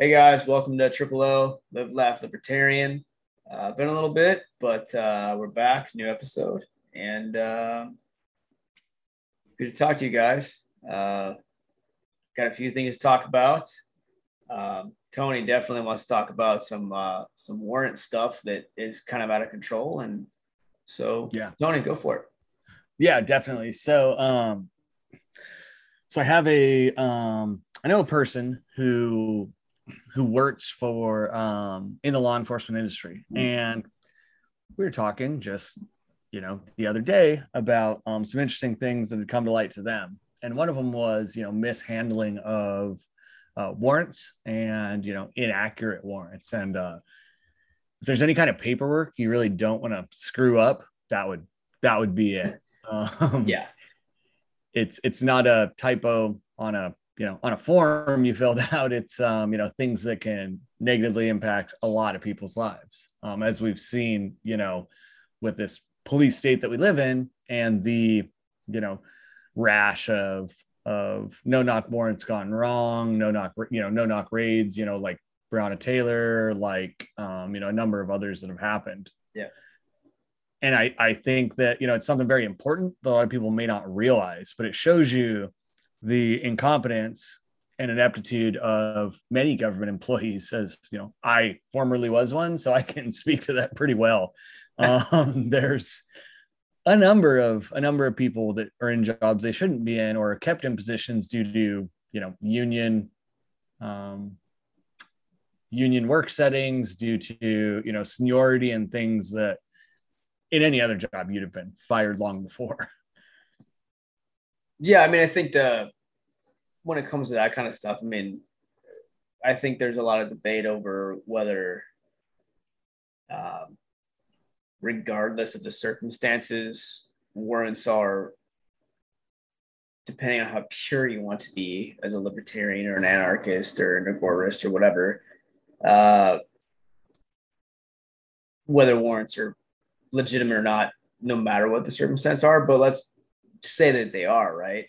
Hey guys, welcome to Triple O, Live, Laugh, Libertarian. Been a little bit, but we're back, new episode, and good to talk to you guys. Got a few things to talk about. Tony definitely wants to talk about some warrant stuff that is kind of out of control, and so yeah. Tony, go for it. Yeah, definitely. So, I have a I know a person who works for in the law enforcement industry, and we were talking just the other day about some interesting things that had come to light to them, and one of them was mishandling of warrants and inaccurate warrants, and if there's any kind of paperwork you really don't want to screw up, that would be it. Yeah, it's not a typo on a on a form you filled out. It's, things that can negatively impact a lot of people's lives, as we've seen, with this police state that we live in, and the, rash of no-knock warrants gone wrong, no-knock raids, like Breonna Taylor, like, a number of others that have happened. Yeah. And I think that, it's something very important that a lot of people may not realize, but it shows you the incompetence and ineptitude of many government employees, as I formerly was one, so I can speak to that pretty well. There's a number of people that are in jobs they shouldn't be in, or are kept in positions due to union work settings, due to seniority and things that in any other job you'd have been fired long before. Yeah, I mean, I think when it comes to that kind of stuff, I mean, I think there's a lot of debate over whether, regardless of the circumstances, warrants are, depending on how pure you want to be as a libertarian or an anarchist or an agorist or whatever, whether warrants are legitimate or not, no matter what the circumstances are. But let's say that they are, right.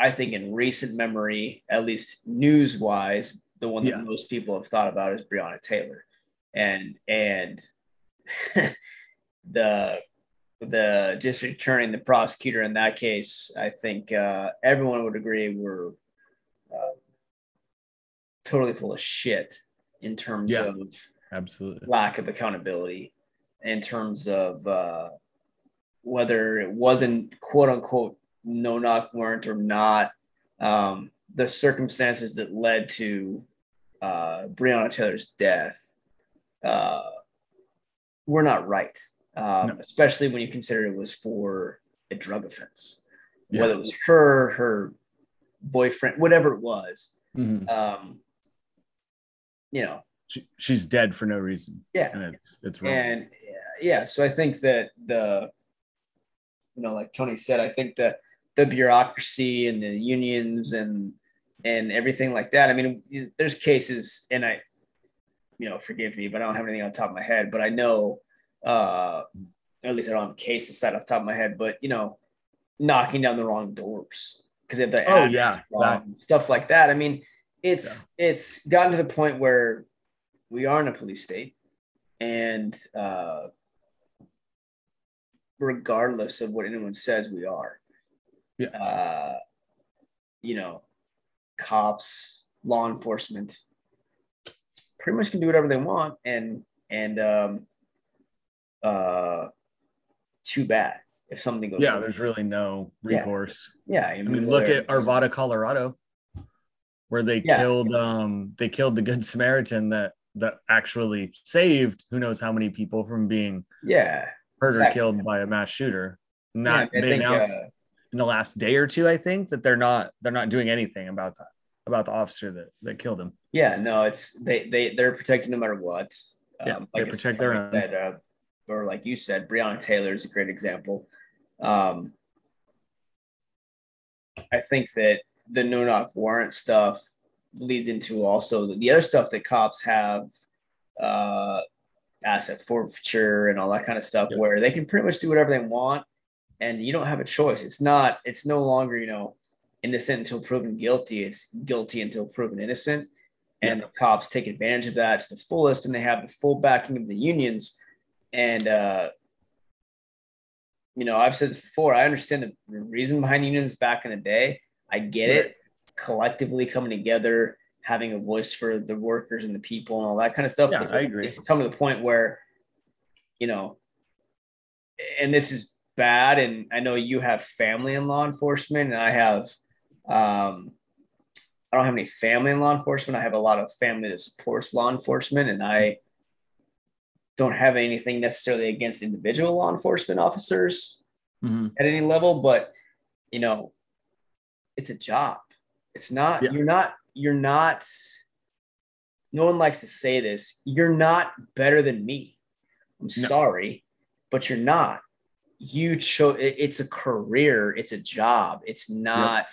I think in recent memory, at least news wise, the one that most people have thought about is Breonna Taylor, and the district attorney and the prosecutor in that case, I think everyone would agree were totally full of shit in terms of absolutely lack of accountability, in terms of whether it wasn't quote unquote no-knock warrant or not, the circumstances that led to Breonna Taylor's death were not right, especially when you consider it was for a drug offense, whether it was her boyfriend, whatever it was. She's dead for no reason. Yeah, and it's wrong. And so I think that the like Tony said, I think that the bureaucracy and the unions and everything like that. I mean, there's cases, and I, forgive me, but I don't have anything on top of my head, but I know, at least I don't have cases set off the top of my head, but, knocking down the wrong doors because they have to stuff like that. I mean, it's gotten to the point where we are in a police state, and, regardless of what anyone says we are. Yeah. Cops, law enforcement pretty much can do whatever they want, and too bad if something goes wrong. There's really no recourse. Yeah. I mean, look at Arvada, Colorado, where they killed the Good Samaritan that actually saved who knows how many people from being hurt or killed by a mass shooter. They announced in the last day or two, I think, that they're not doing anything about the officer that killed him. Yeah, no, it's they're protecting no matter what. They protect their own. Said, or like you said, Breonna Taylor is a great example. I think that the no-knock warrant stuff leads into also the other stuff that cops have. Asset forfeiture and all that kind of stuff, where they can pretty much do whatever they want, and you don't have a choice. It's no longer innocent until proven guilty. It's guilty until proven innocent. And the cops take advantage of that to the fullest, and they have the full backing of the unions. And, you know, I've said this before. I understand the reason behind unions back in the day. I get it. Collectively coming together, having a voice for the workers and the people and all that kind of stuff. Yeah, I agree. It's come to the point where, you know, and this is bad. And I know you have family in law enforcement, and I have, I don't have any family in law enforcement. I have a lot of family that supports law enforcement, and I don't have anything necessarily against individual law enforcement officers at any level, but you know, it's a job. It's not, you're not, no one likes to say this. You're not better than me. I'm sorry, but you're not. You chose, it's a career. It's a job. It's not,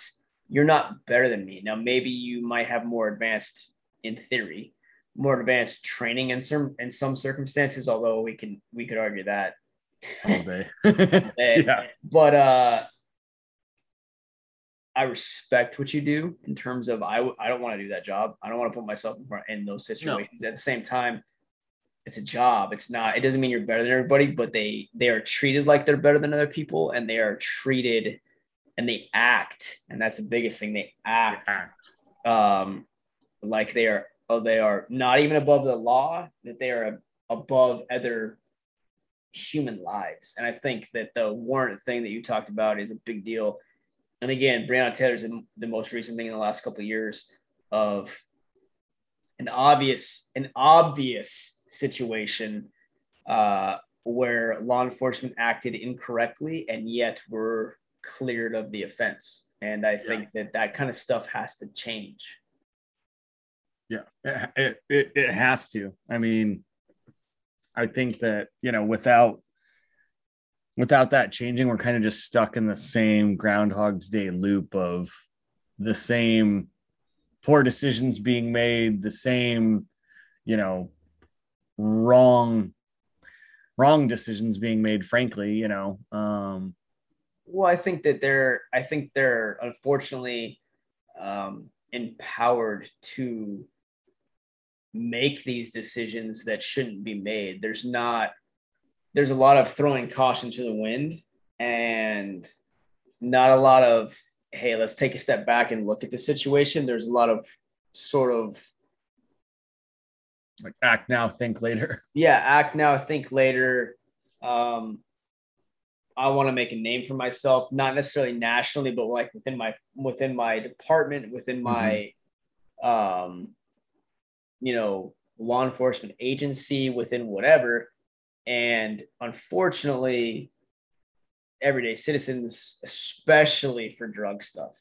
you're not better than me. Now, maybe you might have more advanced, in theory, more advanced training in some circumstances, although we could argue that all day. But I respect what you do in terms of I don't want to do that job. I don't want to put myself in those situations. At the same time, it's a job. It's not, it doesn't mean you're better than everybody, but they are treated like they're better than other people, and they are treated and they act, and that's the biggest thing. They act. Like they are not even above the law, that they are above other human lives. And I think that the warrant thing that you talked about is a big deal. And again, Breonna Taylor is the most recent thing in the last couple of years of an obvious situation where law enforcement acted incorrectly and yet were cleared of the offense. And I think that kind of stuff has to change. Yeah, it has to. I mean, I think that, you know, without that changing, we're kind of just stuck in the same Groundhog's Day loop of the same poor decisions being made, the same, you know, wrong decisions being made, frankly, you know. Well, I think that they're unfortunately empowered to make these decisions that shouldn't be made. There's a lot of throwing caution to the wind, and not a lot of, hey, let's take a step back and look at the situation. There's a lot of sort of like act now, think later. Yeah. Act now, think later. I want to make a name for myself, not necessarily nationally, but like within my department, within my, you know, law enforcement agency, within whatever. And unfortunately, everyday citizens, especially for drug stuff,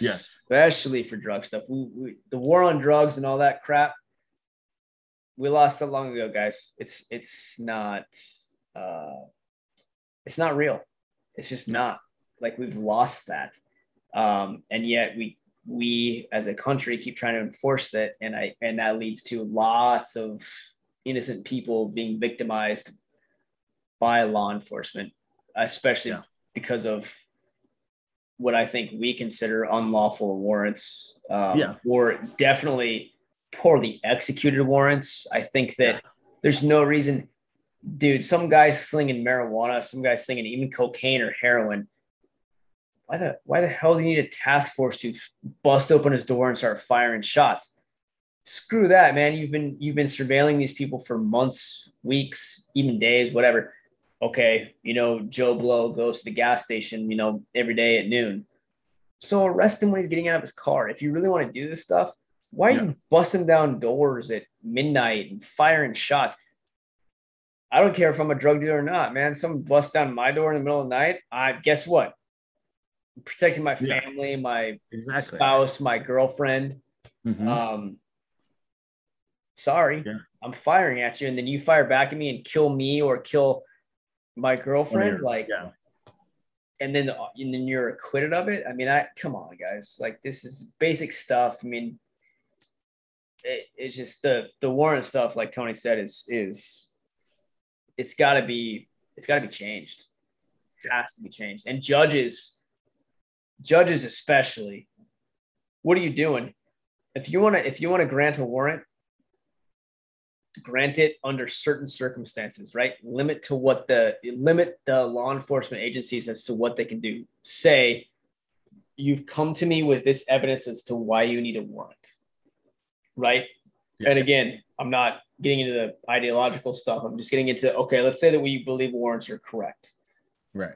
we the war on drugs and all that crap, we lost that long ago, guys. It's not real. It's just not, like, we've lost that. And yet we as a country keep trying to enforce that. And that leads to lots of innocent people being victimized by law enforcement, especially because of what I think we consider unlawful warrants, or definitely poorly executed warrants. I think that there's no reason. Dude, some guy's slinging marijuana, some guy's slinging even cocaine or heroin. Why the hell do you need a task force to bust open his door and start firing shots? Screw that, man. You've been surveilling these people for months, weeks, even days, whatever. Okay, you know, Joe Blow goes to the gas station, you know, every day at noon. So arrest him when he's getting out of his car. If you really want to do this stuff, why are you busting down doors at midnight and firing shots? I don't care if I'm a drug dealer or not, man. Someone busts down my door in the middle of the night. Guess what? I'm protecting my family, my spouse, my girlfriend. I'm firing at you, and then you fire back at me and kill me or kill my girlfriend. And then you're acquitted of it. I mean, come on, guys. Like, this is basic stuff. I mean, it's just the warrant stuff. Like Tony said, is. It's got to be changed. It has to be changed. And judges especially, what are you doing? If you want to grant a warrant, grant it under certain circumstances, right? Limit the law enforcement agencies as to what they can do. Say, you've come to me with this evidence as to why you need a warrant, right? Yeah. And again, I'm not getting into the ideological stuff. I'm just getting into, okay, let's say that we believe warrants are correct. Right.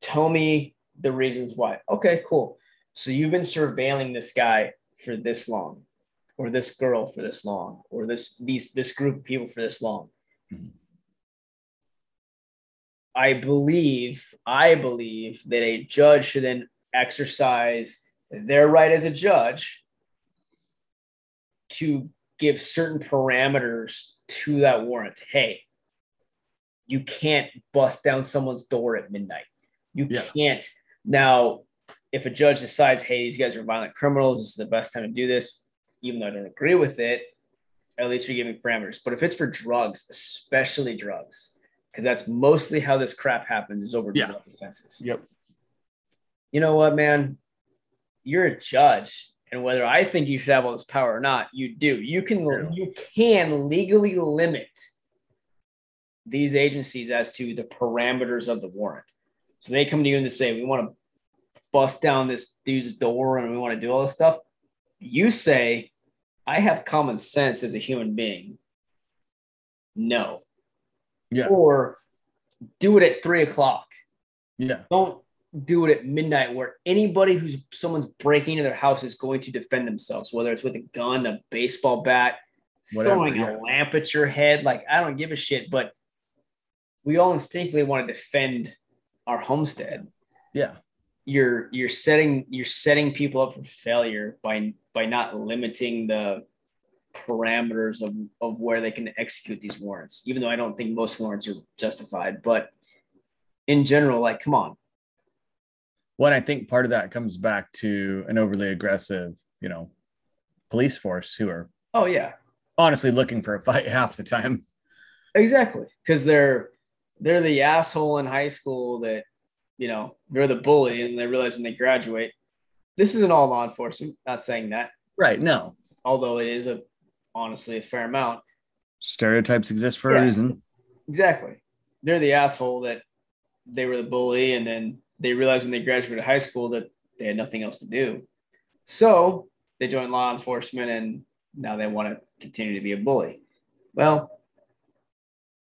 Tell me the reasons why. Okay, cool. So you've been surveilling this guy for this long, or this girl for this long, or this group of people for this long. Mm-hmm. I believe that a judge should then exercise their right as a judge to give certain parameters to that warrant. Hey, you can't bust down someone's door at midnight. You can't. Now, if a judge decides, hey, these guys are violent criminals, this is the best time to do this, even though I don't agree with it, at least you're giving parameters. But if it's for drugs, especially drugs, because that's mostly how this crap happens, is over drug offenses. Yep. You know what, man? You're a judge, and whether I think you should have all this power or not, you do. You can legally limit these agencies as to the parameters of the warrant. So they come to you and they say, we want to bust down this dude's door and we want to do all this stuff. You say, I have common sense as a human being. No. Yeah. Or do it at 3:00. Yeah. Don't do it at midnight, where anybody who's someone's breaking into their house is going to defend themselves, whether it's with a gun, a baseball bat, throwing a lamp at your head. Like, I don't give a shit, but we all instinctively want to defend our homestead. Yeah. You're setting people up for failure by not limiting the parameters of where they can execute these warrants, even though I don't think most warrants are justified. But in general, like, come on. Well, I think part of that comes back to an overly aggressive, police force who are honestly looking for a fight half the time. Exactly. Because they're the asshole in high school that, you're the bully, and they realize when they graduate, this isn't all law enforcement, not saying that. Right, no. Although it is honestly a fair amount. Stereotypes exist for a reason. Exactly. They're the asshole that they were the bully, and then they realized when they graduated high school that they had nothing else to do. So they joined law enforcement, and now they want to continue to be a bully. Well,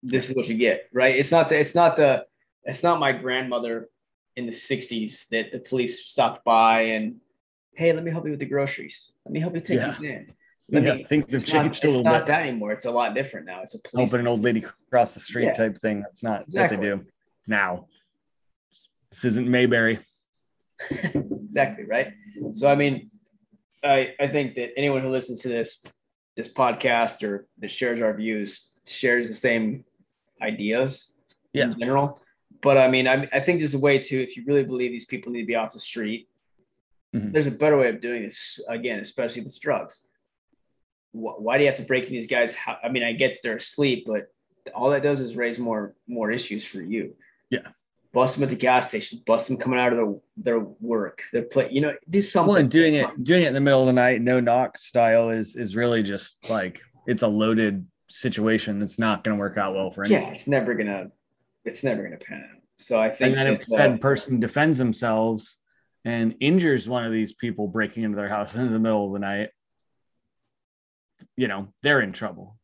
this is what you get, right? It's not my grandmother in the 60s that the police stopped by and, hey, let me help you with the groceries. Let me help you take these in. Things have changed a little bit. It's not that anymore. It's a lot different now. It's a police. Helping an old lady across the street type thing. That's not what they do now. This isn't Mayberry. Exactly, right? So, I mean, I think that anyone who listens to this podcast or that shares our views shares the same ideas in general. But, I mean, I think there's a way to, if you really believe these people need to be off the street, there's a better way of doing this, again, especially with drugs. Why do you have to break into these guys? I mean, I get they're asleep, but all that does is raise more issues for you. Yeah. Bust them at the gas station. Bust them coming out of their work. Their play. Do something. Well, and doing it in the middle of the night, no knock style is really just like, it's a loaded situation. It's not going to work out well for anyone. Yeah, it's never gonna pan out. So I think, and then if said person defends themselves and injures one of these people breaking into their house in the middle of the night, they're in trouble.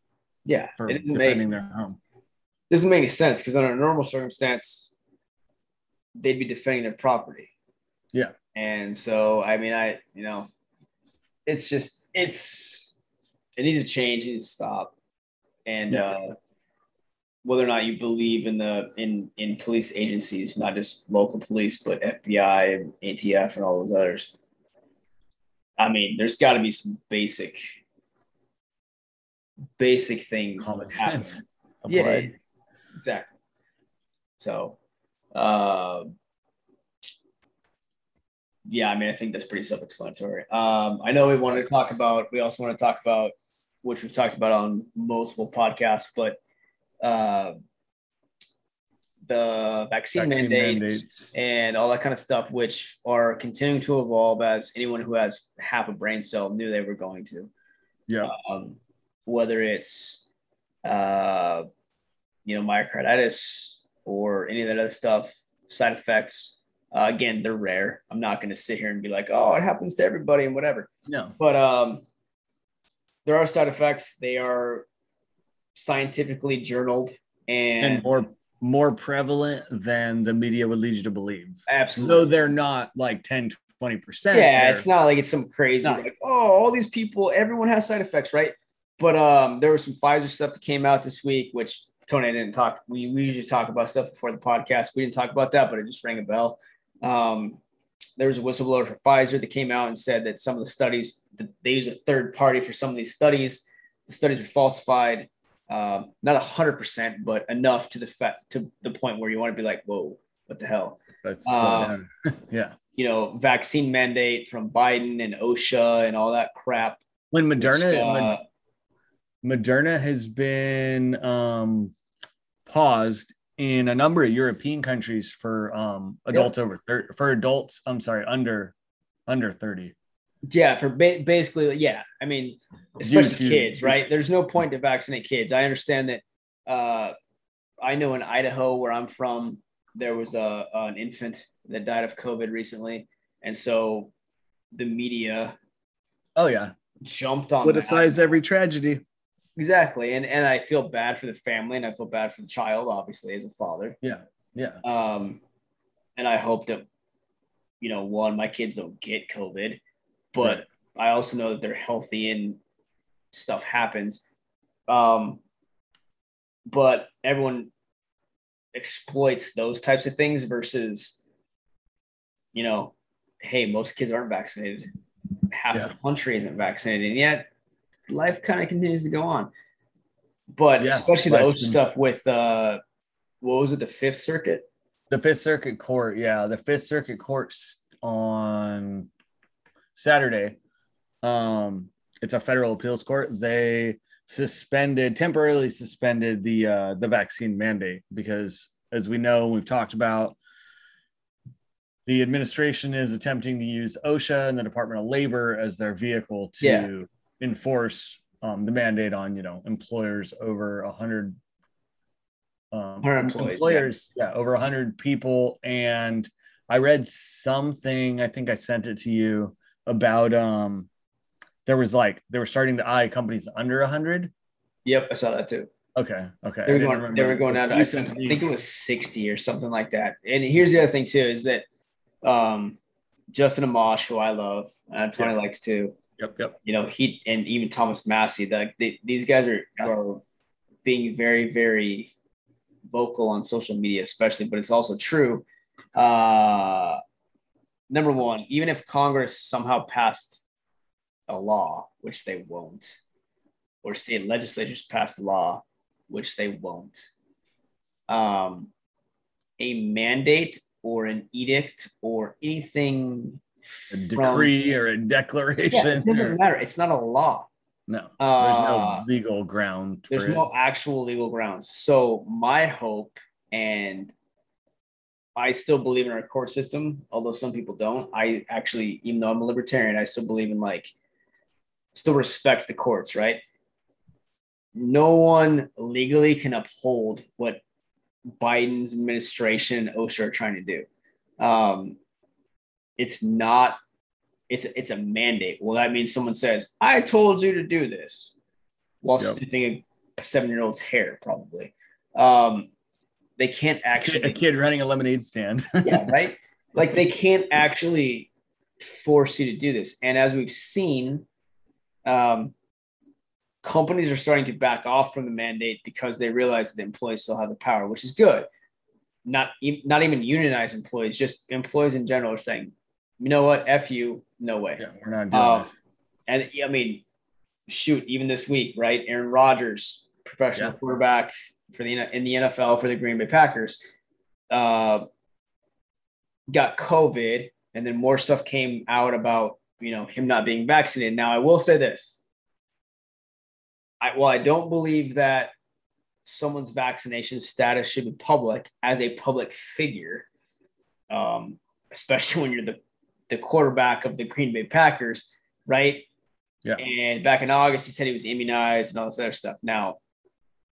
Yeah, for defending their home. Doesn't make any sense, because under a normal circumstance, they'd be defending their property. Yeah, and so I mean, it needs a change. It needs to stop, and whether or not you believe in police agencies, not just local police, but FBI, ATF, and all those others. I mean, there's got to be some basic things. Common sense. Yeah, exactly. So, I mean, I think that's pretty self-explanatory. I know we also want to talk about, which we've talked about on multiple podcasts, but the vaccine mandates and all that kind of stuff, which are continuing to evolve, as anyone who has half a brain cell knew they were going to. Yeah. Whether it's, myocarditis or any of that other stuff, side effects. Again, they're rare. I'm not going to sit here and be like, oh, it happens to everybody and whatever. No. But there are side effects. They are scientifically journaled and more prevalent than the media would lead you to believe. Absolutely. Though they're not like 10, 20%. Yeah, it's not like it's some crazy, like, oh, all these people, everyone has side effects, right? But there was some Pfizer stuff that came out this week, which Tony and I didn't talk. We usually talk about stuff before the podcast. We didn't talk about that, but it just rang a bell. There was a whistleblower for Pfizer that came out and said that some of the studies, they use a third party for some of these studies. The studies were falsified, not 100%, but enough to the point where you want to be like, whoa, what the hell? That's yeah. Vaccine mandate from Biden and OSHA and all that crap. When Moderna has been paused in a number of European countries for adults under 30. Yeah, for basically, yeah. I mean, especially kids, right? There's no point to vaccinate kids. I understand that. I know in Idaho, where I'm from, there was an infant that died of COVID recently, and so the media, jumped on, politicize every tragedy. Exactly. And I feel bad for the family, and I feel bad for the child, obviously, as a father. Yeah. Yeah. And I hope that, one, my kids don't get COVID, but right. I also know that they're healthy and stuff happens. But everyone exploits those types of things versus, hey, most kids aren't vaccinated. Half the country isn't vaccinated. And yet life kind of continues to go on, but especially the OSHA stuff with the Fifth Circuit? The Fifth Circuit Court, yeah. The Fifth Circuit Court on Saturday, it's a federal appeals court. They temporarily suspended the vaccine mandate because, as we know, we've talked about, the administration is attempting to use OSHA and the Department of Labor as their vehicle to enforce the mandate on employers over 100 employers, over 100 people. And I read something, I think I sent it to you, about there was they were starting to eye companies under 100. Yep, I saw that too. Okay. They were going out. I think it was 60 or something like that. And here's the other thing too, is that Justin Amash, who I love, and Tony likes too. Yep. He and even Thomas Massie, these guys are being very, very vocal on social media, especially, but it's also true. Number one, even if Congress somehow passed a law, which they won't, or state legislatures passed a law, which they won't, a mandate or an edict or anything, a decree or a declaration. Yeah, it doesn't matter. It's not a law. No, there's no legal ground. There's no actual legal grounds. So my hope, and I still believe in our court system, although some people don't. I actually, even though I'm a libertarian, I still believe in still respect the courts, right? No one legally can uphold what Biden's administration and OSHA are trying to do. It's a mandate. Well, that means someone says, I told you to do this, while sniffing a 7-year-old's hair, probably. They can't actually. A kid running a lemonade stand. Yeah, right? They can't actually force you to do this. And as we've seen, companies are starting to back off from the mandate because they realize that the employees still have the power, which is good. Not even unionized employees, just employees in general are saying, you know what, F you, no way. Yeah, we're not doing this. And I mean, shoot, even this week, right? Aaron Rodgers, professional quarterback in the NFL for the Green Bay Packers, got COVID, and then more stuff came out about, him not being vaccinated. Now, I will say this. I don't believe that someone's vaccination status should be public as a public figure, especially when you're the quarterback of the Green Bay Packers, right? Yeah. And back in August, he said he was immunized and all this other stuff. Now,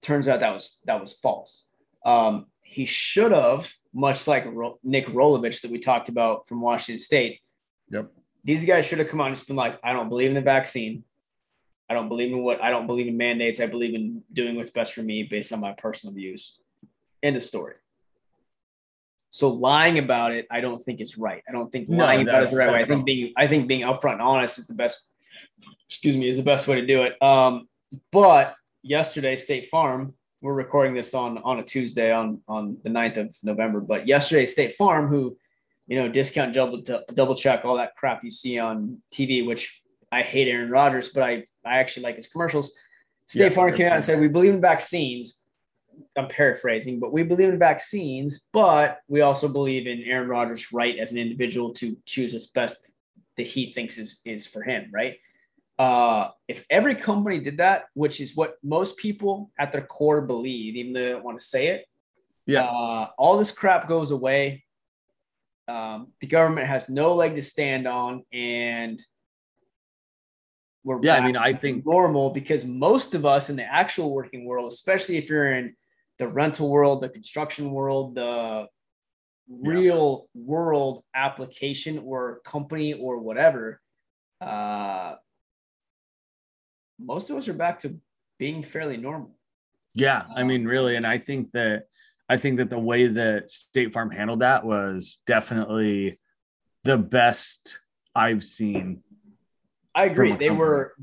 turns out that was false. He should have, much like Nick Rolovich that we talked about from Washington State. Yep. These guys should have come out and just been like, I don't believe in the vaccine. I don't believe in mandates. I believe in doing what's best for me based on my personal views. End of story. So lying about it, I don't think it's right. I don't think lying about it is the right way. I think being upfront and honest is the best. Excuse me, is the best way to do it. But yesterday, State Farm. We're recording this on a Tuesday on the 9th of November. But yesterday, State Farm, who, discount double check all that crap you see on TV, which I hate Aaron Rodgers, but I actually like his commercials. State Farm came out and said, we believe in vaccines. I'm paraphrasing, but we believe in vaccines, but we also believe in Aaron Rodgers' right as an individual to choose what's best that he thinks is for him, right? If every company did that, which is what most people at their core believe, even though they don't want to say it, all this crap goes away. The government has no leg to stand on, and we're I think normal, because most of us in the actual working world, especially if you're in the rental world, the construction world, the real world application or company or whatever, most of us are back to being fairly normal. Yeah, really. And I think that the way that State Farm handled that was definitely the best I've seen. I agree. They were,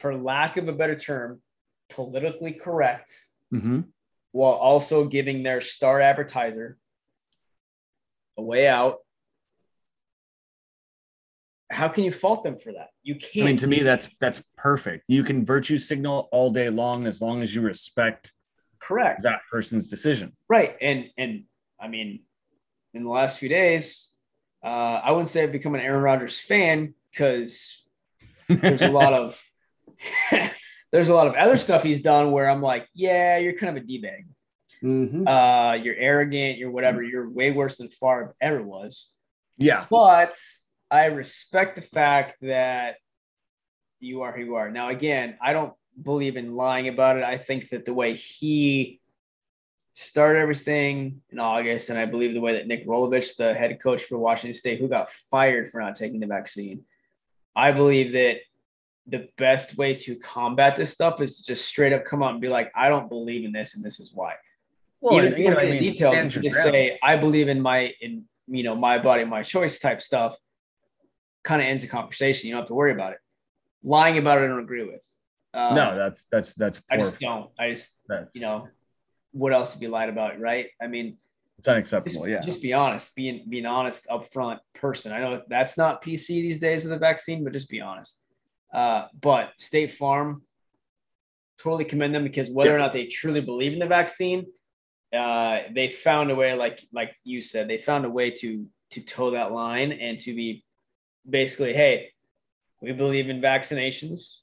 for lack of a better term, politically correct, while also giving their star advertiser a way out. How can you fault them for that? You can't. To me, that's perfect. You can virtue signal all day long as you respect that person's decision. Right. And in the last few days, I wouldn't say I've become an Aaron Rodgers fan, because there's a lot of other stuff he's done where I'm like, yeah, you're kind of a D-bag. You're arrogant, you're whatever, you're way worse than Favre ever was. Yeah. But I respect the fact that you are who you are. Now, again, I don't believe in lying about it. I think that the way he started everything in August, and I believe the way that Nick Rolovich, the head coach for Washington State, who got fired for not taking the vaccine, I believe that the best way to combat this stuff is to just straight up come out and be like, I don't believe in this, and this is why. Well, even the details, just say, I believe in my body, my choice type stuff. Kind of ends the conversation. You don't have to worry about it. Lying about it, I don't agree with. No, that's poor. I just don't. What else to be lied about, right? It's unacceptable. Just be honest. Be an honest, upfront person. I know that's not PC these days with a vaccine, but just be honest. But State Farm, totally commend them, because whether or not they truly believe in the vaccine, they found a way. Like you said, they found a way to toe that line and to be. Basically, hey, we believe in vaccinations,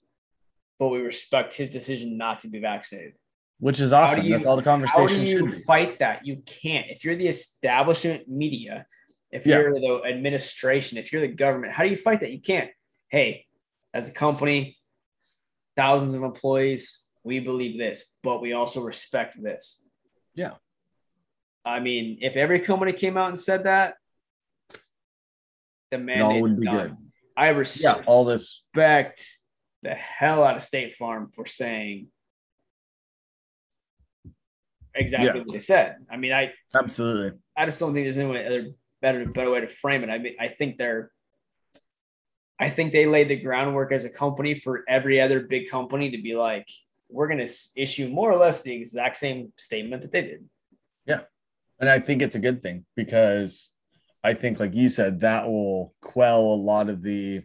but we respect his decision not to be vaccinated. Which is awesome. That's all the conversation should be. How do you fight that? You can't. If you're the establishment media, if you're the administration, if you're the government, how do you fight that? You can't. Hey, as a company, thousands of employees, we believe this, but we also respect this. Yeah. If every company came out and said that, the mandate would be good. I respect the hell out of State Farm for saying exactly what they said. Absolutely. I just don't think there's any better way to frame it. I think they laid the groundwork as a company for every other big company to be like, we're going to issue more or less the exact same statement that they did. Yeah. And I think it's a good thing, because I think, like you said, that will quell a lot of the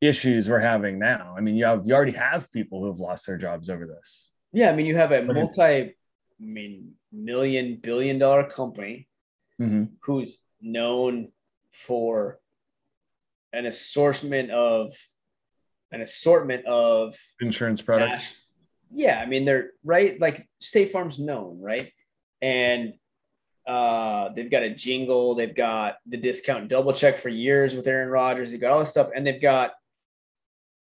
issues we're having now. You already have people who have lost their jobs over this. Yeah, you have a multi-million, billion-dollar company who's known for an assortment of insurance products, Yeah, I mean, they're right. Like State Farm's known, right? And they've got a jingle. They've got the discount double check for years with Aaron Rodgers. They've got all this stuff. And they've got,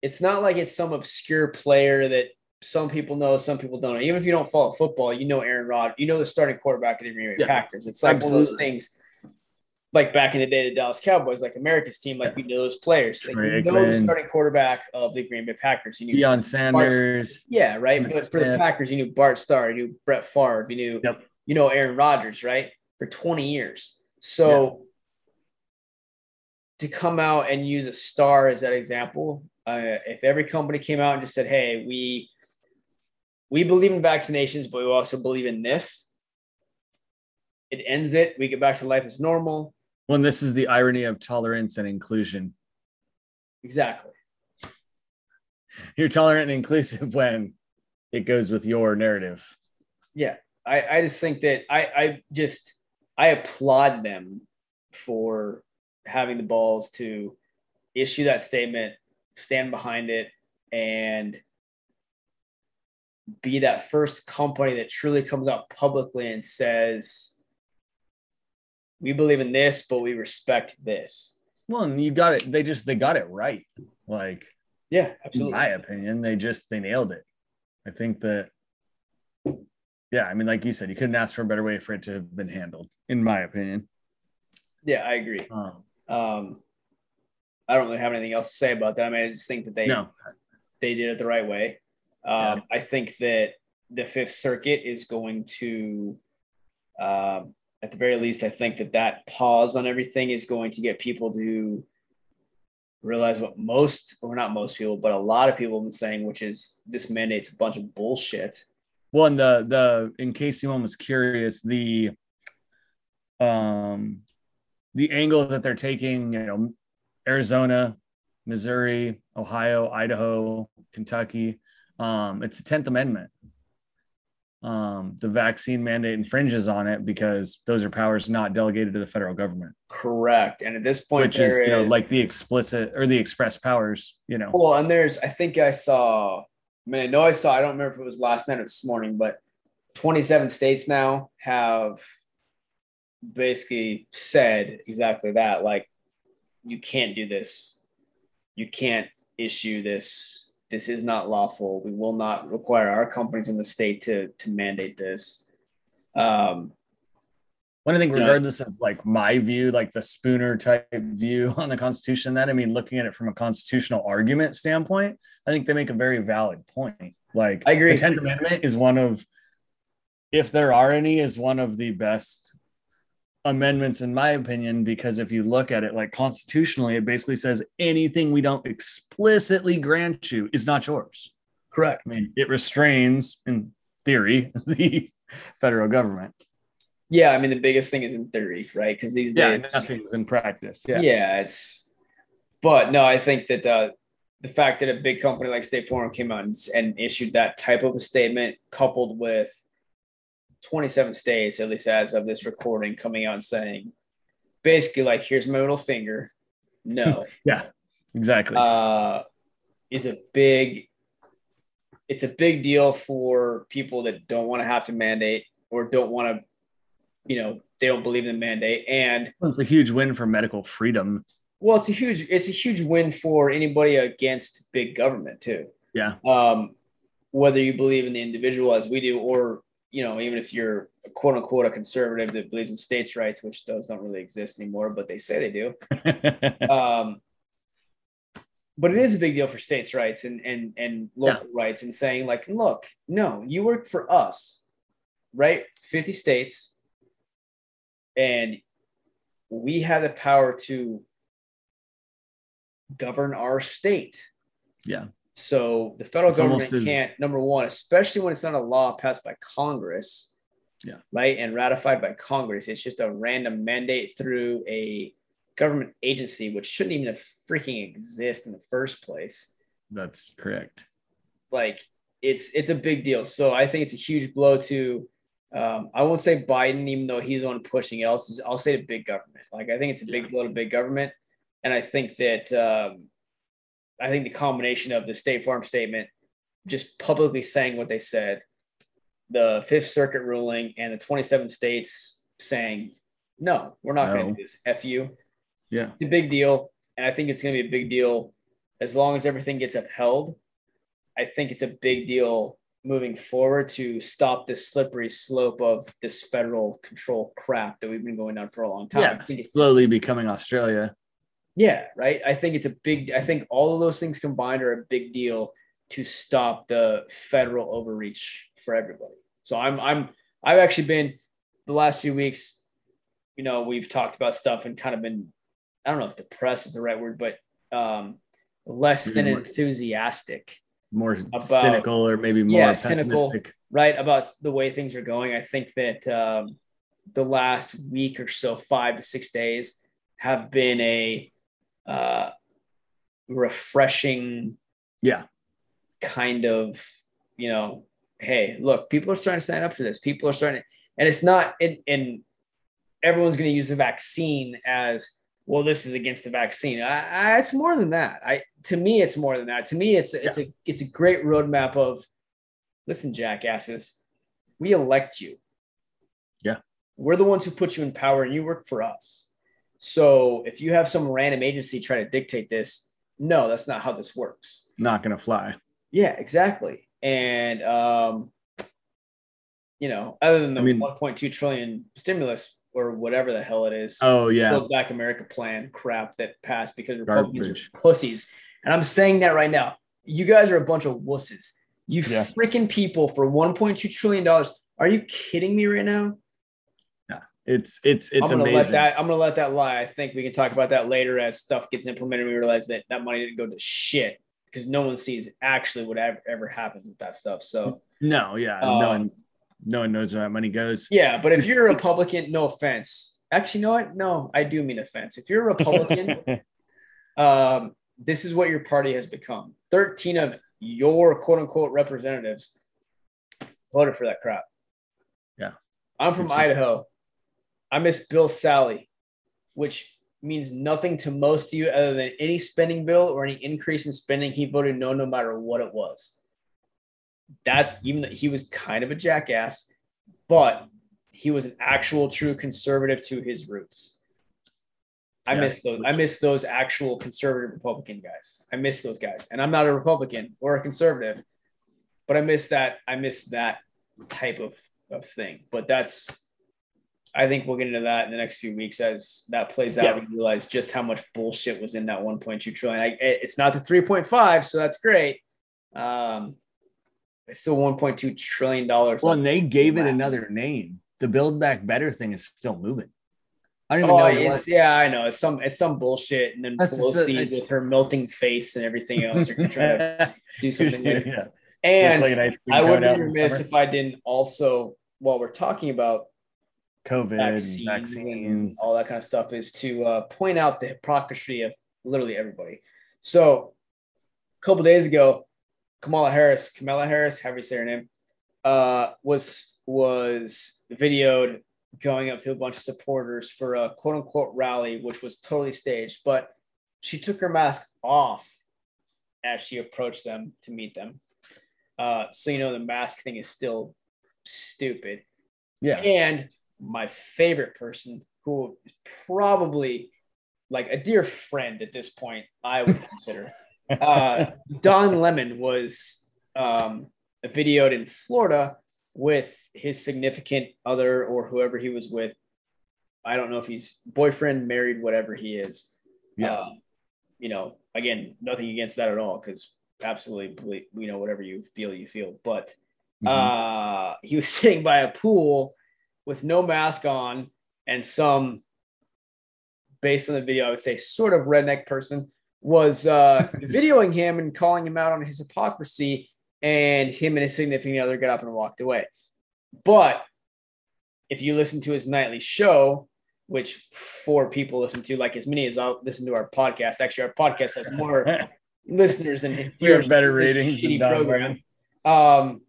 it's not like it's some obscure player that some people know, some people don't know. Even if you don't follow football, you know Aaron Rodgers. You know the starting quarterback of the Green Bay Packers. It's like one of those things. Like back in the day, the Dallas Cowboys, like America's team, like you know those players. Like you know the starting quarterback of the Green Bay Packers. You knew Deion Sanders. Yeah, right. But for the Packers, you knew Bart Starr, you knew Brett Favre, you knew you know Aaron Rodgers, right? For 20 years. So to come out and use a star as that example, if every company came out and just said, hey, we believe in vaccinations, but we also believe in this, it ends it. We get back to life as normal. Well, and this is the irony of tolerance and inclusion. Exactly. You're tolerant and inclusive when it goes with your narrative. Yeah. I just think that I applaud them for having the balls to issue that statement, stand behind it, and be that first company that truly comes out publicly and says, we believe in this, but we respect this. Well, and you got it. They got it right. Like, yeah, absolutely. In my opinion, they nailed it. I think that, yeah, I mean, like you said, you couldn't ask for a better way for it to have been handled, in my opinion. Yeah, I agree. I don't really have anything else to say about that. I mean, I just think that they did it the right way. I think that the Fifth Circuit is going to, at the very least, I think that pause on everything is going to get people to realize what most, or not most people, but a lot of people have been saying, which is this mandate's a bunch of bullshit. Well, and in case anyone was curious, the angle that they're taking, you know, Arizona, Missouri, Ohio, Idaho, Kentucky, it's the 10th Amendment. The vaccine mandate infringes on it because those are powers not delegated to the federal government. Correct. And at this point, which there is, you know, like the explicit or the express powers, you know. Well, and I think I saw, I don't remember if it was last night or this morning, but 27 states now have basically said exactly that. Like, you can't do this. You can't issue this. This is not lawful. We will not require our companies in the state to mandate this. One thing, regardless of like my view, like the Spooner type view on the Constitution, that, I mean, looking at it from a constitutional argument standpoint, I think they make a very valid point. Like, I agree. The 10th Amendment is one of, if there are any, is one of the best amendments, in my opinion, because if you look at it like constitutionally, it basically says anything we don't explicitly grant you is not yours. Correct. I mean, it restrains, in theory, the federal government. Yeah, I mean, the biggest thing is in theory, right? Because these days, nothing's in practice. Yeah, it's. But no, I think that the fact that a big company like State Farm came out and issued that type of a statement, coupled with 27 states, at least as of this recording, coming out and saying, basically, like, here's my middle finger. No. Yeah, exactly. It's a big deal for people that don't want to have to mandate or don't want to, you know, they don't believe in the mandate. And it's a huge win for medical freedom. Well, it's a huge win for anybody against big government too. Yeah. Whether you believe in the individual as we do, or, you know, even if you're quote unquote a conservative that believes in states' rights, which those don't really exist anymore, but they say they do. But it is a big deal for states' rights and local rights, and saying like, look, no, you work for us, right? 50 states. And we have the power to govern our state. Yeah. So the federal government can't, number one, especially when it's not a law passed by Congress, right, and ratified by Congress. It's just a random mandate through a government agency, which shouldn't even have freaking exist in the first place. That's correct. Like, it's a big deal. So I think it's a huge blow to, I won't say Biden, even though he's the one pushing else. I'll say the big government. Like, I think it's a big blow to big government. And I think that, I think the combination of the State Farm statement just publicly saying what they said, the Fifth Circuit ruling and the 27 states saying, no, we're not going to do this. F you. Yeah. It's a big deal. And I think it's going to be a big deal as long as everything gets upheld. I think it's a big deal moving forward to stop this slippery slope of this federal control crap that we've been going down for a long time. Yeah, I think it's slowly becoming Australia. Yeah, right. I think all of those things combined are a big deal to stop the federal overreach for everybody. So I've actually been the last few weeks, you know, we've talked about stuff and kind of been, I don't know if depressed is the right word, but less than enthusiastic, more about, cynical, or maybe more cynical, right, about the way things are going. I think that the last week or so, 5 to 6 days, have been a refreshing kind of, you know, hey, look, people are starting to stand up for this. People are starting to, and it's not, and everyone's going to use the vaccine as, well, this is against the vaccine. It's more than that. To me, it's more than that. To me, it's a great roadmap of, listen, jackasses, we elect you. Yeah. We're the ones who put you in power and you work for us. So if you have some random agency try to dictate this, no, that's not how this works. Not going to fly. Yeah, exactly. And, you know, other than the $1.2 trillion stimulus, or whatever the hell it is. Oh, yeah. Build Back America plan crap that passed because Republicans are pussies. And I'm saying that right now. You guys are a bunch of wusses. You freaking people for $1.2 trillion. Are you kidding me right now? Yeah, it's amazing. I'm going to let that lie. I think we can talk about that later as stuff gets implemented. We realize that that money didn't go to shit because no one sees actually what ever happens with that stuff. So no, yeah, no one knows where that money goes. Yeah, but if you're a Republican, no offense. Actually, you know what? No, I do mean offense. If you're a Republican, this is what your party has become. 13 of your quote-unquote representatives voted for that crap. Yeah. I'm from Idaho. I miss Bill Sally, which means nothing to most of you other than any spending bill or any increase in spending. He voted no matter what it was. That's even that he was kind of a jackass, but he was an actual true conservative to his roots. I miss those actual conservative Republican guys. I miss those guys. And I'm not a Republican or a conservative, but I miss that type of thing. But I think we'll get into that in the next few weeks as that plays out. We realize just how much bullshit was in that 1.2 trillion. It's not the 3.5. So that's great. It's still $1.2 trillion. Well, and they gave it another name. The Build Back Better thing is still moving. I don't even know. I know. It's some bullshit. And then Pelosi with her melting face and everything else are going to try to do something new. Yeah. And I wouldn't be remiss if I didn't also, while we're talking about COVID, vaccines, and all that kind of stuff, is to point out the hypocrisy of literally everybody. So a couple days ago, Kamala Harris, however you say her name, was videoed going up to a bunch of supporters for a quote unquote rally, which was totally staged, but she took her mask off as she approached them to meet them. So, you know, the mask thing is still stupid. Yeah. And my favorite person, who is probably like a dear friend at this point, I would consider Don Lemon was videoed in Florida with his significant other or whoever he was with. I don't know if he's boyfriend, married, whatever he is. Yeah. You know, again, nothing against that at all, because absolutely, you know, whatever you feel. But he was sitting by a pool with no mask on, and some, based on the video, I would say sort of redneck person was videoing him and calling him out on his hypocrisy, and him and his significant other got up and walked away. But if you listen to his nightly show, which 4 people listen to, like as many as I'll listen to our podcast. Actually, our podcast has more listeners than we have better ratings than that program.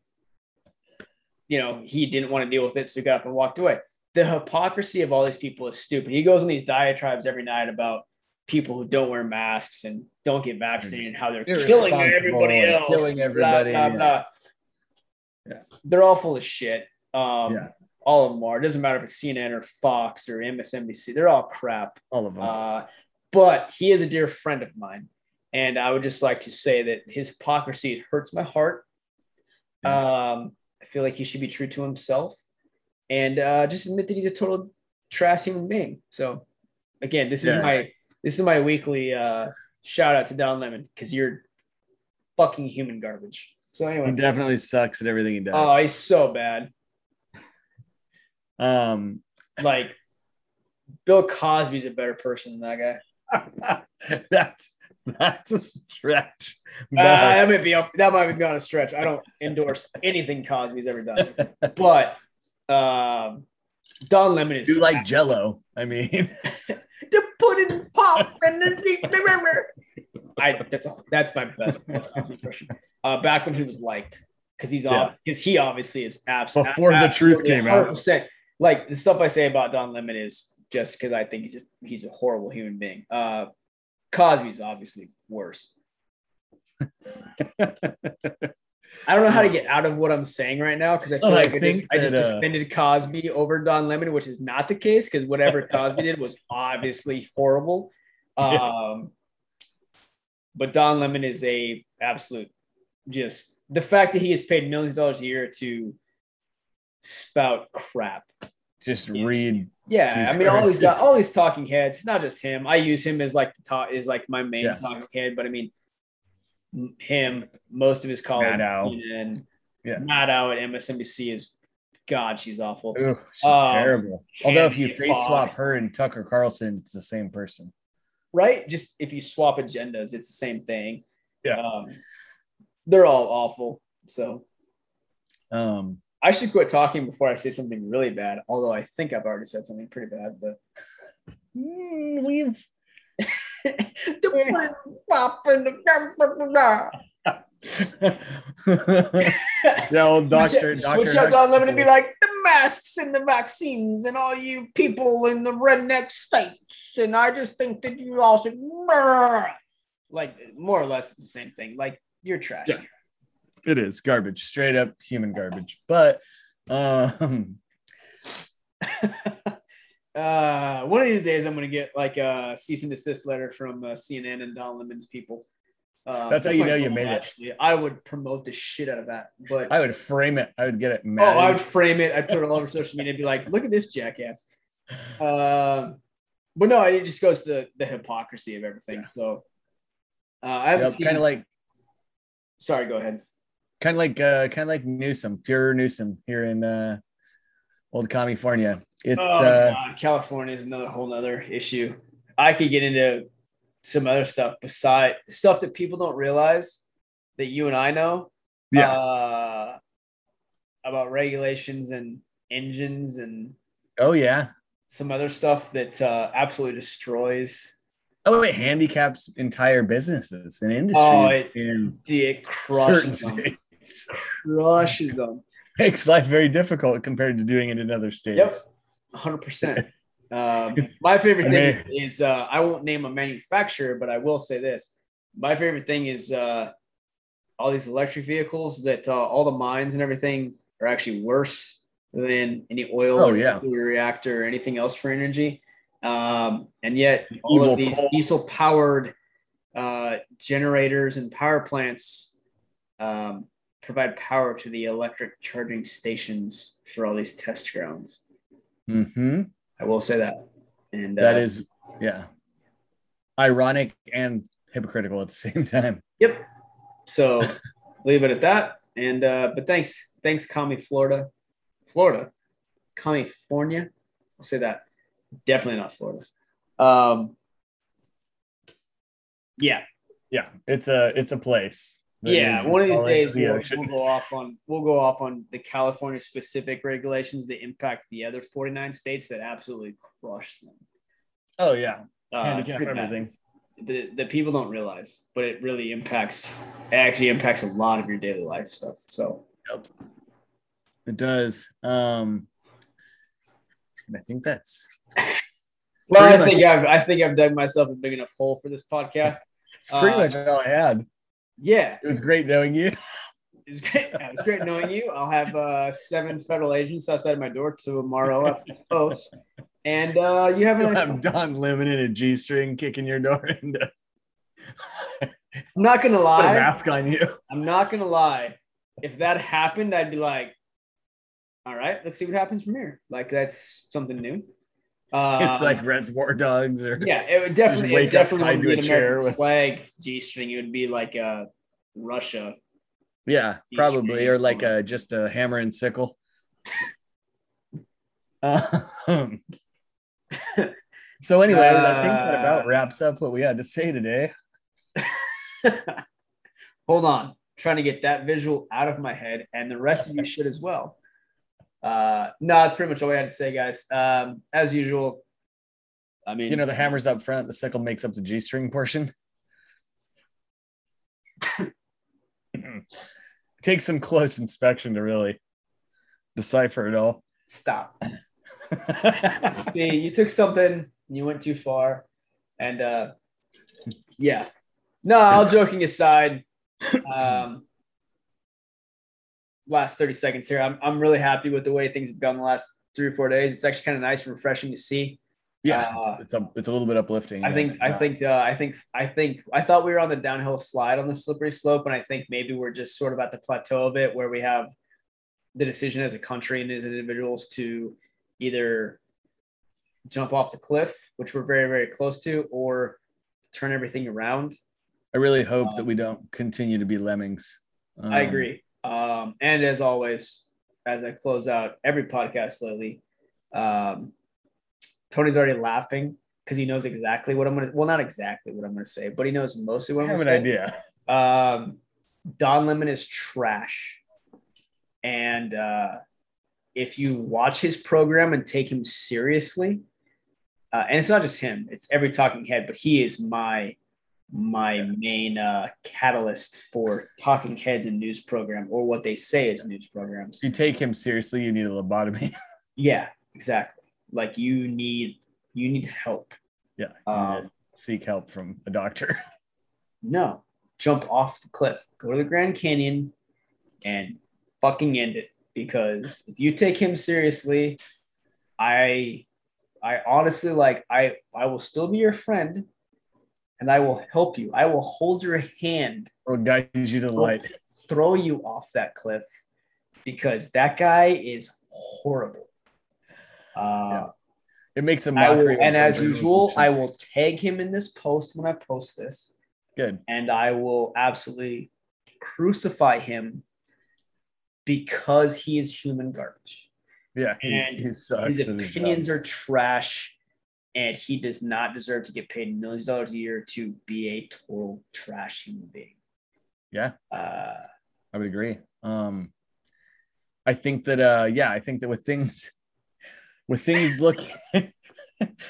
You know, he didn't want to deal with it, so he got up and walked away. The hypocrisy of all these people is stupid. He goes on these diatribes every night about people who don't wear masks and don't get vaccinated and how they're killing everybody else. Killing everybody. Yeah. They're all full of shit. All of them are. It doesn't matter if it's CNN or Fox or MSNBC. They're all crap. All of them. But he is a dear friend of mine. And I would just like to say that his hypocrisy hurts my heart. I feel like he should be true to himself and just admit that he's a total trash human being. So again, this is my weekly shout out to Don Lemon, because you're fucking human garbage. So anyway, he definitely sucks at everything he does. Oh, he's so bad. Like Bill Cosby's a better person than that guy. That's a stretch. That might be on a stretch. I don't endorse anything Cosby's ever done, but Don Lemon is. You like Jell-O? I mean, the pudding pop and the river. That's my best impression. Back when he was liked, because he obviously is absolutely before the truth came out. Like the stuff I say about Don Lemon is just because I think he's a horrible human being. Cosby's obviously worse. I don't know how to get out of what I'm saying right now, because I feel like I just defended Cosby over Don Lemon, which is not the case, because whatever Cosby did was obviously horrible. But Don Lemon is a absolute, just the fact that he is paid millions of dollars a year to spout crap. Just read. Yeah, I mean, all these talking heads. It's not just him. I use him as like my main talking head, but I mean, him, most of his colleagues, and Maddow at MSNBC is, God, she's awful. Ooh, she's terrible. Although if you face swap her and Tucker Carlson, it's the same person, right? Just if you swap agendas, it's the same thing. Yeah, they're all awful. So, I should quit talking before I say something really bad. Although I think I've already said something pretty bad, but we've. The old doctor. Switch up Don Lemon and be like, the masks and the vaccines and all you people in the redneck states, and I just think that you all should, like, more or less it's the same thing. Like, you're trash. Yeah. It is garbage, straight up human garbage. But one of these days, I'm gonna get like a cease and desist letter from CNN and Don Lemon's people. That's how you know you made it. I would promote the shit out of that, but I would frame it. I would get it mad. Oh, I would frame it. I'd put it all over social media and be like, "Look at this jackass." But no, it just goes to the hypocrisy of everything. Yeah. So I haven't seen kind of like. Sorry, go ahead. Kind of like Newsom, Fuhrer Newsom here in old California. It's California is another whole other issue. I could get into some other stuff besides stuff that people don't realize that you and I know. Yeah. About regulations and engines and some other stuff that absolutely destroys. Oh, it handicaps entire businesses and industries. Oh, it crushes them. Crushes them. Makes life very difficult compared to doing it in other states. Yep, 100%. My favorite thing is I won't name a manufacturer, but I will say this. My favorite thing is all these electric vehicles that all the mines and everything are actually worse than any oil nuclear reactor or anything else for energy. And yet all of these diesel powered generators and power plants provide power to the electric charging stations for all these test grounds. Mm-hmm. I will say that. And that is, ironic and hypocritical at the same time. Yep. So leave it at that. And, but thanks. Thanks, California. I'll say that. Definitely not Florida. It's a place. One of these days we'll go off on the California specific regulations that impact the other 49 states that absolutely crush them. Oh yeah, handicap everything. The people don't realize, but it really impacts. It actually impacts a lot of your daily life stuff. So it does. I think that's Well, I think I've dug myself a big enough hole for this podcast. That's pretty much all I had. Yeah, it was great knowing you. It's great knowing you. I'll have 7 federal agents outside my door tomorrow after the post. And you have a nice Don Lemon in a G-string kicking your door into. I'm not gonna lie. Put a mask on you. I'm not gonna lie. If that happened, I'd be like, all right, let's see what happens from here. Like, that's something new. It's like Reservoir Dogs, or yeah, it would definitely wouldn't be an American flag G-string. It would be like a Russia. Yeah, probably, or like just a hammer and sickle. So anyway, I think that about wraps up what we had to say today. Hold on, I'm trying to get that visual out of my head, and the rest of you should as well. No, that's pretty much all we had to say, guys. As usual, I mean, the hammer's up front, the sickle makes up the G-string portion. Take some close inspection to really decipher it all. Stop. See, you took something, you went too far, and yeah. No, all joking aside, last 30 seconds here. I'm really happy with the way things have gone the last 3 or 4 days. It's actually kind of nice and refreshing to see. Yeah, it's a little bit uplifting. I think I thought we were on the downhill slide on the slippery slope, and I think maybe we're just sort of at the plateau of it, where we have the decision as a country and as individuals to either jump off the cliff, which we're very, very close to, or turn everything around. I really hope that we don't continue to be lemmings. I agree. And as always, as I close out every podcast lately, Tony's already laughing because he knows exactly what I'm going to – well, not exactly what I'm going to say, but he knows mostly what I'm going to say. I have an idea. Don Lemon is trash. And if you watch his program and take him seriously and it's not just him, it's every talking head, but he is my main catalyst for talking heads in news program, or what they say is news programs. If you take him seriously, you need a lobotomy. Yeah, exactly. Like you need help. Yeah. Seek help from a doctor. No, jump off the cliff, go to the Grand Canyon and fucking end it. Because if you take him seriously, I honestly, like, I will still be your friend and I will help you. I will hold your hand or guide you to the light, throw you off that cliff, because that guy is horrible. Yeah. It makes a mockery. And as usual, I will tag him in this post when I post this. Good. And I will absolutely crucify him because he is human garbage. Yeah, he sucks. His opinions are trash, and he does not deserve to get paid millions of dollars a year to be a total trash human being. Yeah, I would agree. I think that. I think that with things looking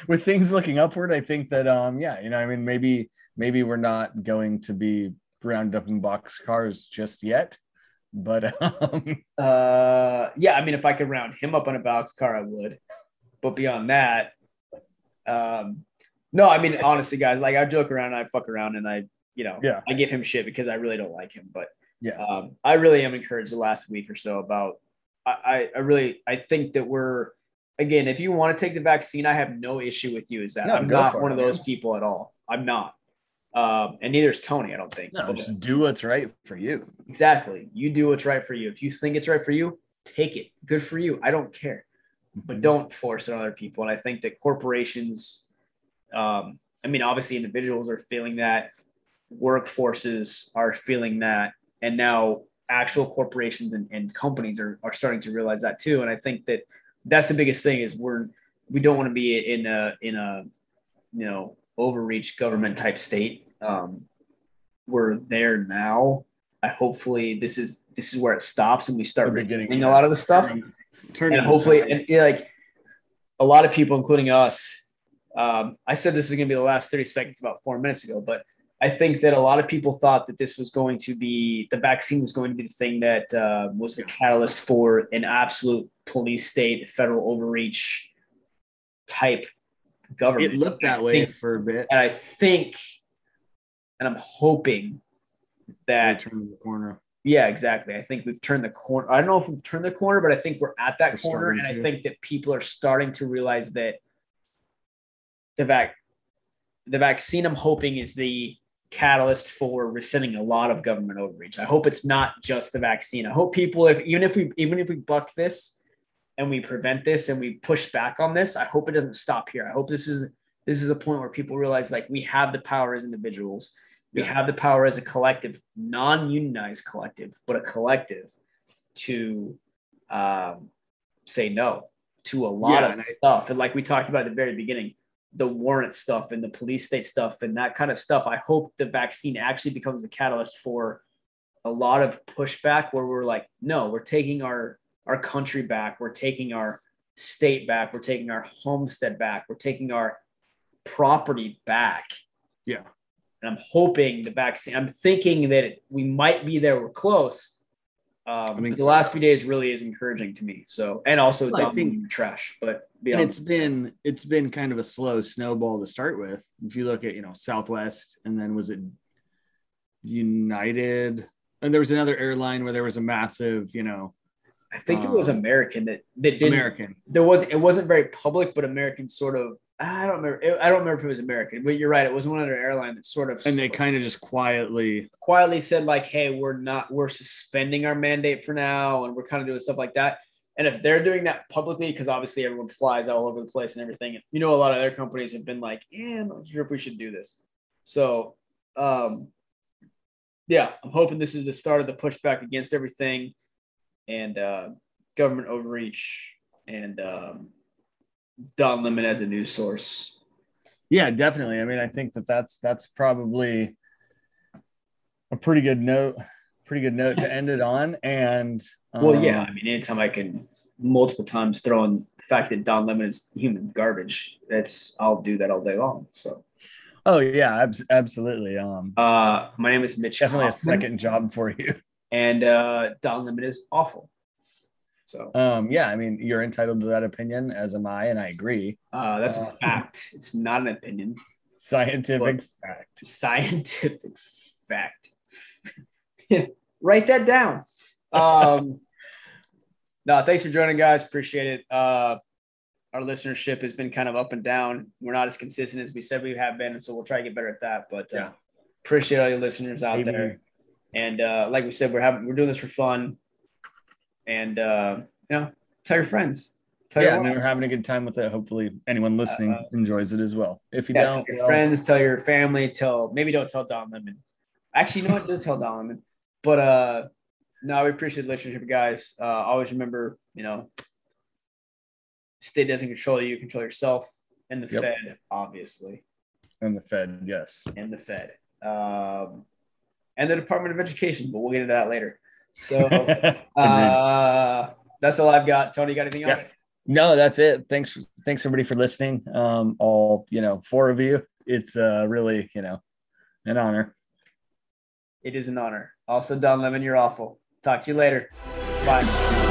with things looking upward, I think that maybe we're not going to be round up in boxcars just yet, but if I could round him up on a boxcar, I would, but beyond that, honestly, guys, like, I joke around and I fuck around and I give him shit because I really don't like him, but yeah, I really am encouraged the last week or so about I think that we're. Again, if you want to take the vaccine, I have no issue with you. Is that I'm not one of those people at all. I'm not. And neither is Tony, I don't think. No, just do what's right for you. Exactly. You do what's right for you. If you think it's right for you, take it. Good for you. I don't care. But don't force it on other people. And I think that corporations, obviously individuals are feeling that. Workforces are feeling that. And now actual corporations and companies are starting to realize that too. And I think that that's the biggest thing is we don't want to be in a overreach government type state. We're there now. Hopefully this is where it stops and we start getting a lot of the stuff. And hopefully, and like a lot of people, including us, I said this is going to be the last 30 seconds about 4 minutes ago, but I think that a lot of people thought that this was going to be, the vaccine was going to be the thing that was the catalyst for an absolute police state, federal overreach type government. It looked that way for a bit. And I think, and I'm hoping that we turn the corner. Yeah, exactly. I think we've turned the corner. I don't know if we've turned the corner, but I think we're at that corner. And I think that people are starting to realize that the vaccine, I'm hoping, is the catalyst for rescinding a lot of government overreach. I hope it's not just the vaccine. I hope people, even if we buck this and we prevent this and we push back on this, I hope it doesn't stop here. I hope this is a point where people realize, like, we have the power as individuals. We have the power as a collective, non-unionized collective, but a collective to say no to a lot of stuff. And like we talked about at the very beginning, the warrant stuff and the police state stuff and that kind of stuff. I hope the vaccine actually becomes the catalyst for a lot of pushback where we're like, no, we're taking our country back. We're taking our state back. We're taking our homestead back. We're taking our property back. Yeah. And I'm hoping the vaccine, I'm thinking that we might be there. We're close. The last few days really is encouraging to me. So, and also dumping trash, but it's been kind of a slow snowball to start with. If you look at, Southwest, and then was it United? And there was another airline where there was a massive, I think it was American that didn't. American. It wasn't very public, but American sort of. I don't remember if it was American, but you're right. It was one other airline that sort of. And they kind of just quietly said, like, hey, we're suspending our mandate for now. And we're kind of doing stuff like that. And if they're doing that publicly, because obviously everyone flies all over the place and everything. And, a lot of their companies have been like, I'm not sure if we should do this. So, I'm hoping this is the start of the pushback against everything and government overreach and, Don Lemon as a news source. Yeah, definitely. I mean, I think that's probably a pretty good note to end it on. And anytime I can multiple times throw in the fact that Don Lemon is human garbage, I'll do that all day long. So. Oh yeah, absolutely. My name is Mitch. Definitely Kaufman, a second job for you. And Don Lemon is awful. So, you're entitled to that opinion, as am I, and I agree. That's a fact. It's not an opinion. Scientific fact. Write that down. No, thanks for joining, guys. Appreciate it. Our listenership has been kind of up and down. We're not as consistent as we said we have been, and so we'll try to get better at that. But appreciate all your listeners out there. And like we said, we're doing this for fun. And, tell your friends. We're having a good time with it. Hopefully anyone listening enjoys it as well. If you don't, tell your friends, tell your family, maybe don't tell Don Lemon. Actually, no, don't tell Don Lemon. But, we appreciate the relationship, guys. Always remember, state doesn't control you. Control yourself and the Fed, obviously. And the Fed, yes. And the Fed. And the Department of Education, but we'll get into that later. So that's all I've got. Tony, you got anything else? No, that's it. Thanks everybody for listening. All 4 of you. It's really, an honor. It is an honor. Also, Don Lemon, you're awful. Talk to you later. Bye.